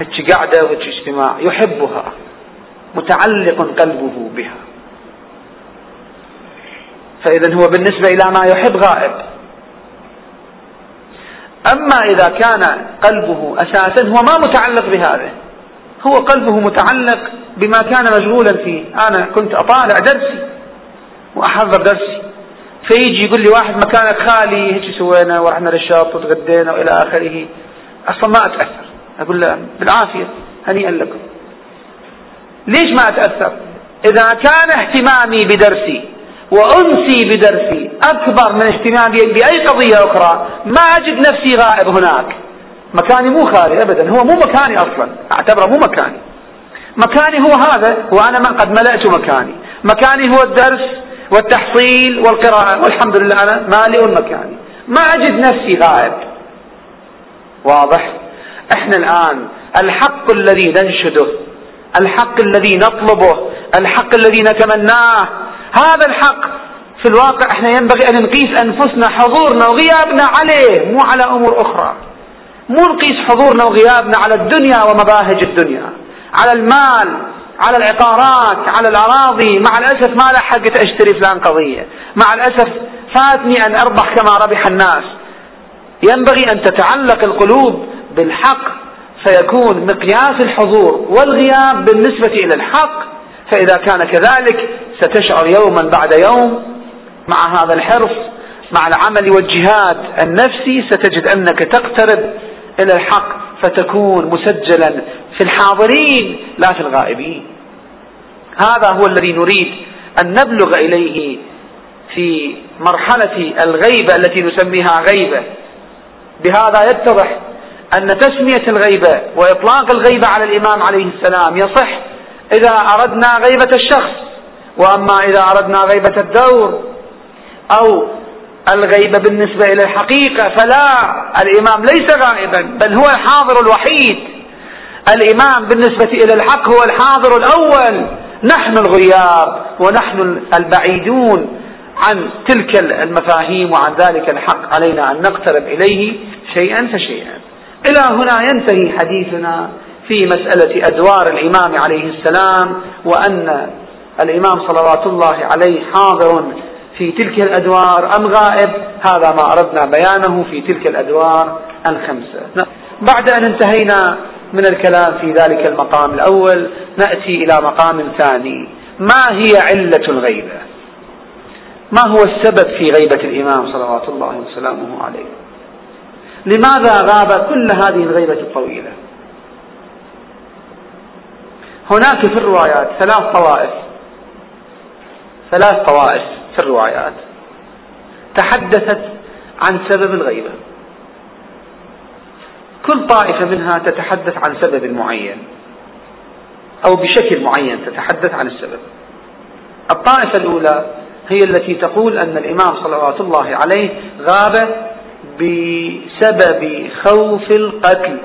هيك قعدة وهيك اجتماع، يحبها، متعلق قلبه بها. فإذا هو بالنسبة إلى ما يحب غائب. أما إذا كان قلبه أساسا هو ما متعلق بهذا، هو قلبه متعلق بما كان مشغولا فيه. أنا كنت أطالع درسي وأحضر درسي، فيجي يقول لي واحد مكانك خالي، هيك سوينا ورحنا للشاطئ وتغدينا وإلى آخره، أصلا ما أتأثر. أقول له بالعافية، هنيئا لكم. ليش ما أتأثر؟ إذا كان اهتمامي بدرسي وأنسي بدرسي أكبر من اهتمامي بأي قضية أخرى، ما أجد نفسي غائب هناك. مكاني مو خالي أبدا، هو مو مكاني أصلا، أعتبره مو مكاني. مكاني هو هذا، وأنا قد ملأت مكاني. مكاني هو الدرس، والتحصيل والقراءة، والحمد لله أنا مالئ مكاني، ما أجد نفسي غائب. واضح؟ إحنا الآن الحق الذي ننشده، الحق الذي نطلبه، الحق الذي نتمناه، هذا الحق في الواقع إحنا ينبغي أن نقيس أنفسنا، حضورنا وغيابنا عليه، مو على أمور أخرى. مو نقيس حضورنا وغيابنا على الدنيا ومباهج الدنيا، على المال، على العقارات، على الأراضي. مع الأسف ما لا حقت أشتري فلان قضية، مع الأسف فاتني أن أربح كما ربح الناس. ينبغي أن تتعلق القلوب بالحق، فيكون مقياس الحضور والغياب بالنسبة إلى الحق. فإذا كان كذلك ستشعر يوما بعد يوم مع هذا الحرص، مع العمل والجهاد النفسي، ستجد أنك تقترب إلى الحق، فتكون مسجلا في الحاضرين لا في الغائبين. هذا هو الذي نريد أن نبلغ إليه في مرحلة الغيبة التي نسميها غيبة. بهذا يتضح أن تسمية الغيبة وإطلاق الغيبة على الإمام عليه السلام يصح إذا أردنا غيبة الشخص، وأما إذا أردنا غيبة الدور أو الغيبة بالنسبة إلى الحقيقة فلا، الإمام ليس غائبا بل هو الحاضر الوحيد. الإمام بالنسبة إلى الحق هو الحاضر الأول، نحن الغياب ونحن البعيدون عن تلك المفاهيم وعن ذلك الحق. علينا أن نقترب إليه شيئا فشيئا. إلى هنا ينتهي حديثنا في مسألة أدوار الإمام عليه السلام، وأن الإمام صلوات الله عليه حاضر في تلك الأدوار أم غائب. هذا ما أردنا بيانه في تلك الأدوار الخمسة. بعد أن انتهينا من الكلام في ذلك المقام الأول، نأتي إلى مقام ثاني. ما هي علة الغيبة؟ ما هو السبب في غيبة الإمام صلوات الله وسلامه عليه؟ لماذا غاب كل هذه الغيبة الطويلة؟ هناك في الروايات ثلاث طوائف في الروايات تحدثت عن سبب الغيبة، كل طائفة منها تتحدث عن سبب معين أو بشكل معين تتحدث عن السبب. الطائفة الأولى هي التي تقول أن الإمام صلوات الله عليه غاب بسبب خوف القتل،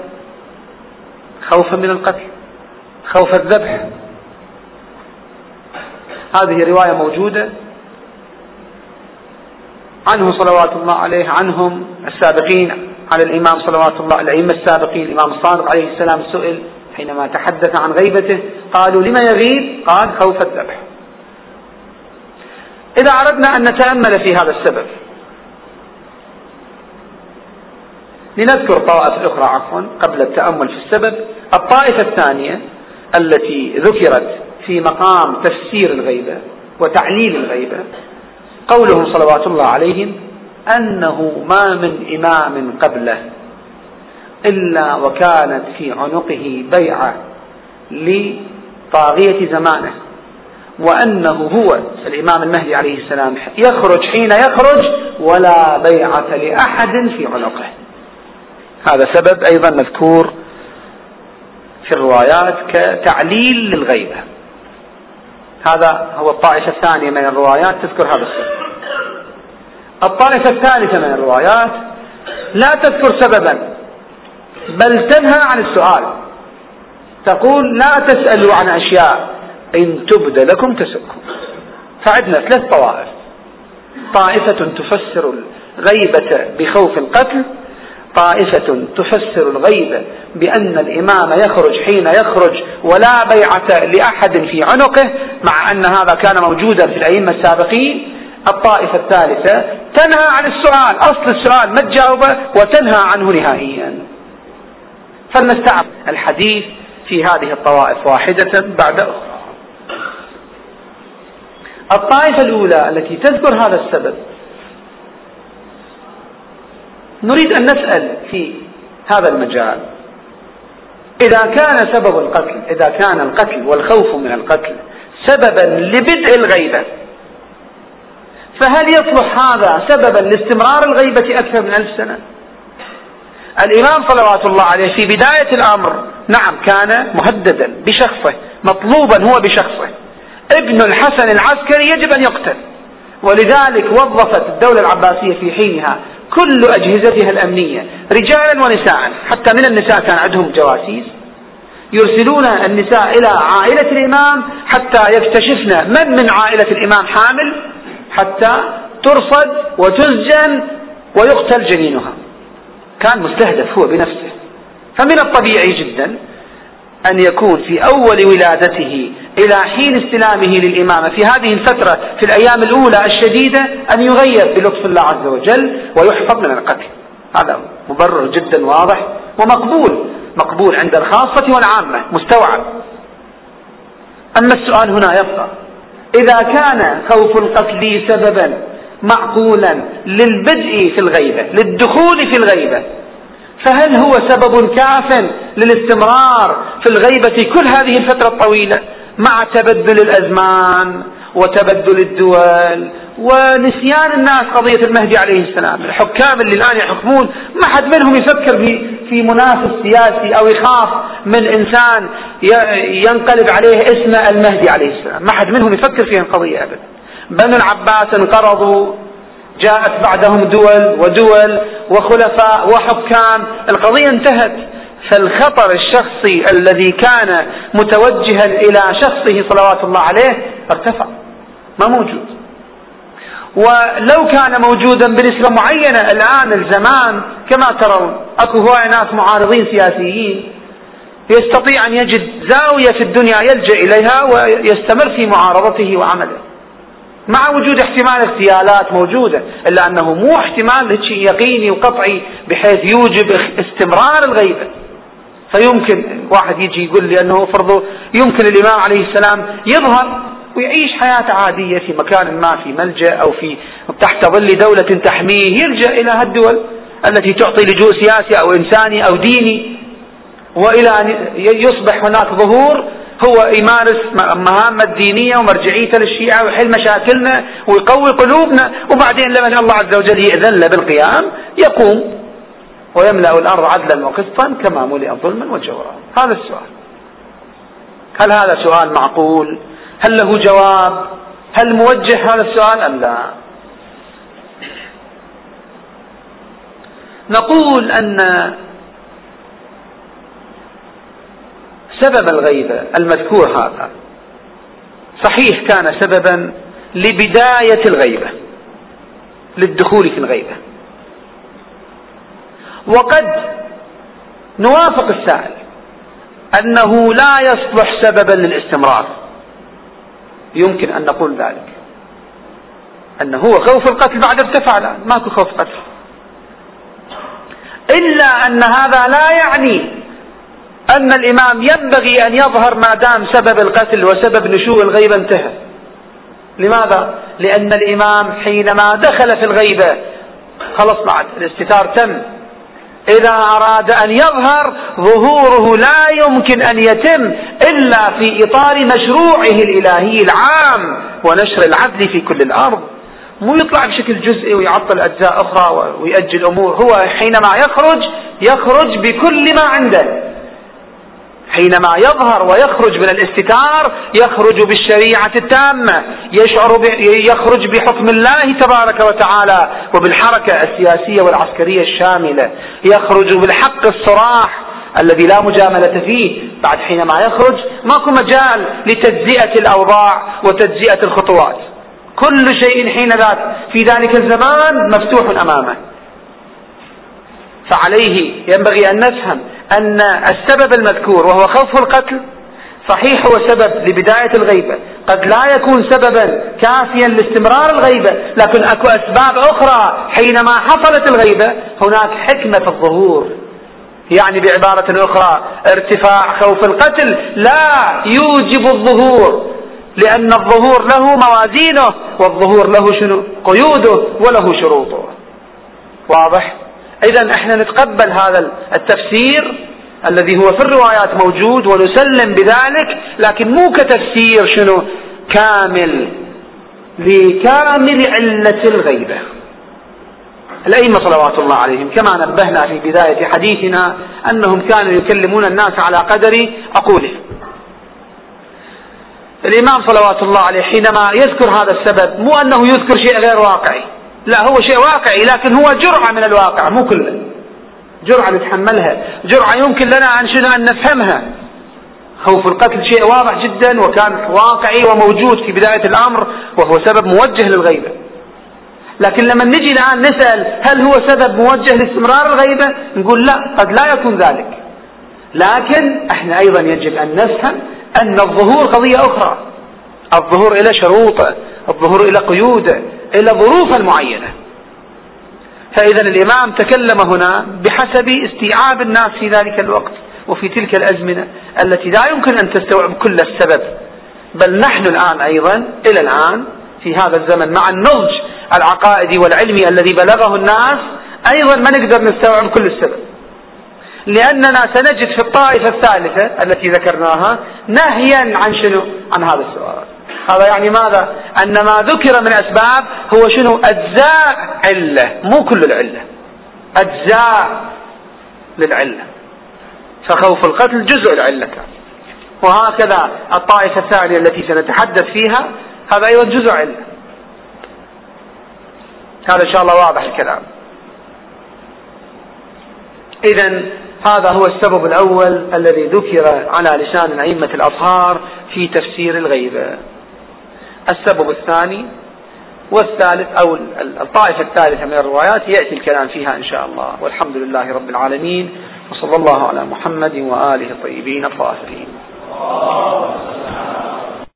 خوفا من القتل، خوف الذبح. هذه رواية موجودة عنه صلوات الله عليه، عنهم السابقين على الإمام صلوات الله، الأئمة السابقين. الإمام الصادق عليه السلام سئل حينما تحدث عن غيبته، قالوا لما يغيب؟ قال خوف الذبح. إذا أردنا أن نتأمل في هذا السبب، لنذكر طوائف أخرى قبل التأمل في السبب. الطائفة الثانية التي ذكرت في مقام تفسير الغيبة وتعليل الغيبة قولهم صلوات الله عليهم أنه ما من إمام قبله إلا وكانت في عنقه بيعة لطاغية زمانه، وأنه هو الإمام المهدي عليه السلام يخرج حين يخرج ولا بيعة لأحد في عنقه. هذا سبب أيضا مذكور في الروايات كتعليل للغيبة. هذا هو الطائفة الثانية من الروايات تذكر هذا السبب. الطائفة الثالثة من الروايات لا تذكر سببا بل تنهى عن السؤال، تقول لا تسألوا عن أشياء إن تبدى لكم تسؤكم. فعدنا ثلاث طوائف: طائفة تفسر الغيبة بخوف القتل، طائفة تفسر الغيبة بأن الإمام يخرج حين يخرج ولا بيعة لأحد في عنقه، مع أن هذا كان موجودا في الأئمة السابقين. الطائفة الثالثة تنهى عن السؤال، أصل السؤال ما تجاوبه وتنهى عنه نهائيا. فلنستعرض الحديث في هذه الطوائف واحدة بعد أخرى. الطائفة الأولى التي تذكر هذا السبب، نريد أن نسأل في هذا المجال: إذا كان سبب القتل، إذا كان القتل والخوف من القتل سببا لبدء الغيبة، فهل يصلح هذا سببا لاستمرار الغيبة أكثر من 1000 سنة؟ الإمام صلوات الله عليه في بداية الأمر نعم كان مهددا بشخصه، مطلوبا هو بشخصه، ابن الحسن العسكري يجب أن يقتل، ولذلك وظفت الدولة العباسية في حينها كل أجهزتها الأمنية رجالا ونساء، حتى من النساء كان عندهم جواسيس يرسلون النساء إلى عائلة الإمام حتى يكتشفن من عائلة الإمام حامل، حتى ترصد وتسجن ويقتل جنينها. كان مستهدف هو بنفسه. فمن الطبيعي جدا أن يكون في أول ولادته إلى حين استلامه للإمامة في هذه الفترة في الأيام الأولى الشديدة أن يغير بلطف الله عز وجل ويحفظ من القتل. هذا مبرر جدا واضح ومقبول، مقبول عند الخاصة والعامة، مستوعب. أما السؤال هنا يبقى: إذا كان خوف القتل سببا معقولا للبدء في الغيبة، للدخول في الغيبة، فهل هو سبب كاف للاستمرار في الغيبة كل هذه الفترة الطويلة مع تبدل الأزمان وتبدل الدول ونسيان الناس قضية المهدي عليه السلام؟ الحكام اللي الآن يحكمون ما حد منهم يفكر في منافس سياسي أو يخاف من إنسان ينقلب عليه اسم المهدي عليه السلام، ما حد منهم يفكر في القضية أبدا. بنو العباس انقرضوا، جاءت بعدهم دول ودول وخلفاء وحكام، القضية انتهت. فالخطر الشخصي الذي كان متوجها إلى شخصه صلوات الله عليه ارتفع، ما موجود. ولو كان موجودا بنسبة معينة، الآن الزمان كما ترون أكو هواية ناس معارضين سياسيين يستطيع أن يجد زاوية في الدنيا يلجأ إليها ويستمر في معارضته وعمله، مع وجود احتمال اغتيالات موجودة، إلا أنه مو احتمال يقيني وقطعي بحيث يوجب استمرار الغيبة. فيمكن واحد يجي يقول لي أنه فرضه يمكن الإمام عليه السلام يظهر ويعيش حياة عادية في مكان ما، في ملجأ أو في تحت ظل دولة تحميه، يلجأ إلى هالدول التي تعطي لجوء سياسي أو إنساني أو ديني، وإلى أن يصبح هناك ظهور هو يمارس مهامه الدينية ومرجعيته للشيعة ويحل مشاكلنا ويقوي قلوبنا، وبعدين لمن الله عز وجل يأذن له بالقيام يقوم ويملأ الأرض عدلا وقسطا كما ملئ ظلما وجورا. هذا السؤال، هل هذا سؤال معقول؟ هل له جواب؟ هل موجه هذا السؤال أم لا؟ نقول أن سبب الغيبة المذكور هذا صحيح كان سببا لبداية الغيبة، للدخول في الغيبة، وقد نوافق السائل أنه لا يصلح سببا للاستمرار. يمكن أن نقول ذلك، أنه هو خوف القتل بعد ارتفع، لا ماكو خوف قتل، إلا أن هذا لا يعني أن الإمام ينبغي أن يظهر ما دام سبب القتل وسبب نشوء الغيبة انتهى. لماذا؟ لأن الإمام حينما دخل في الغيبة خلص، بعد الاستتار تم. إذا أراد أن يظهر، ظهوره لا يمكن أن يتم إلا في إطار مشروعه الإلهي العام ونشر العدل في كل الأرض، مو يطلع بشكل جزئي ويعطل أجزاء أخرى ويأجل أمور. هو حينما يخرج بكل ما عنده. حينما يظهر ويخرج من الاستتار يخرج بالشريعة التامة، يخرج بحكم الله تبارك وتعالى وبالحركة السياسية والعسكرية الشاملة، يخرج بالحق الصراح الذي لا مجاملة فيه. بعد حينما يخرج ماكو مجال لتجزئة الأوضاع وتجزئة الخطوات، كل شيء حين ذات في ذلك الزمان مفتوح أمامه. فعليه ينبغي أن نفهم أن السبب المذكور وهو خوف القتل صحيح هو سبب لبداية الغيبة، قد لا يكون سببا كافيا لاستمرار الغيبة، لكن أكو أسباب أخرى. حينما حصلت الغيبة هناك حكمة في الظهور، يعني بعبارة أخرى ارتفاع خوف القتل لا يوجب الظهور، لأن الظهور له موازينه، والظهور له شنو؟ قيوده وله شروطه. واضح؟ إذن احنا نتقبل هذا التفسير الذي هو في الروايات موجود ونسلم بذلك، لكن مو كتفسير شنو كامل لكامل علة الغيبة. الأئمة صلوات الله عليهم كما نبهنا في بداية حديثنا أنهم كانوا يكلمون الناس على قدر عقولهم، الإمام صلوات الله عليه حينما يذكر هذا السبب مو أنه يذكر شيء غير واقعي، لا هو شيء واقعي لكن هو جرعة من الواقع، مو كله، جرعة نتحملها، جرعة يمكن لنا أن نفهمها. خوف القتل شيء واضح جدا وكان واقعي وموجود في بداية الأمر وهو سبب موجه للغيبة، لكن لما نجي الآن نسأل هل هو سبب موجه لاستمرار الغيبة نقول لا، قد لا يكون ذلك. لكن احنا أيضا يجب أن نفهم أن الظهور قضية أخرى، الظهور إلى شروطه، الظهور إلى قيوده، إلى ظروفه معينة. فإذا الإمام تكلم هنا بحسب استيعاب الناس في ذلك الوقت وفي تلك الأزمنة التي لا يمكن أن تستوعب كل السبب، بل نحن الآن أيضا إلى الآن في هذا الزمن مع النضج العقائدي والعلمي الذي بلغه الناس أيضا ما نقدر نستوعب كل السبب، لأننا سنجد في الطائفة الثالثة التي ذكرناها نهيا عن شنو؟ عن هذا السؤال. هذا يعني ماذا؟ أن ما ذكر من أسباب هو شنو؟ أجزاء علة، مو كل العلة، أجزاء للعلة. فخوف القتل جزء العلة كان، وهكذا الطائفة الثانية التي سنتحدث فيها هذا أيضا جزء علة. هذا إن شاء الله واضح الكلام. إذن هذا هو السبب الأول الذي ذكر على لسان أئمة الأطهار في تفسير الغيبة. السبب الثاني والثالث أو الطائفة الثالثة من الروايات يأتي الكلام فيها إن شاء الله. والحمد لله رب العالمين، وصلى الله على محمد وآله الطيبين الطاهرين.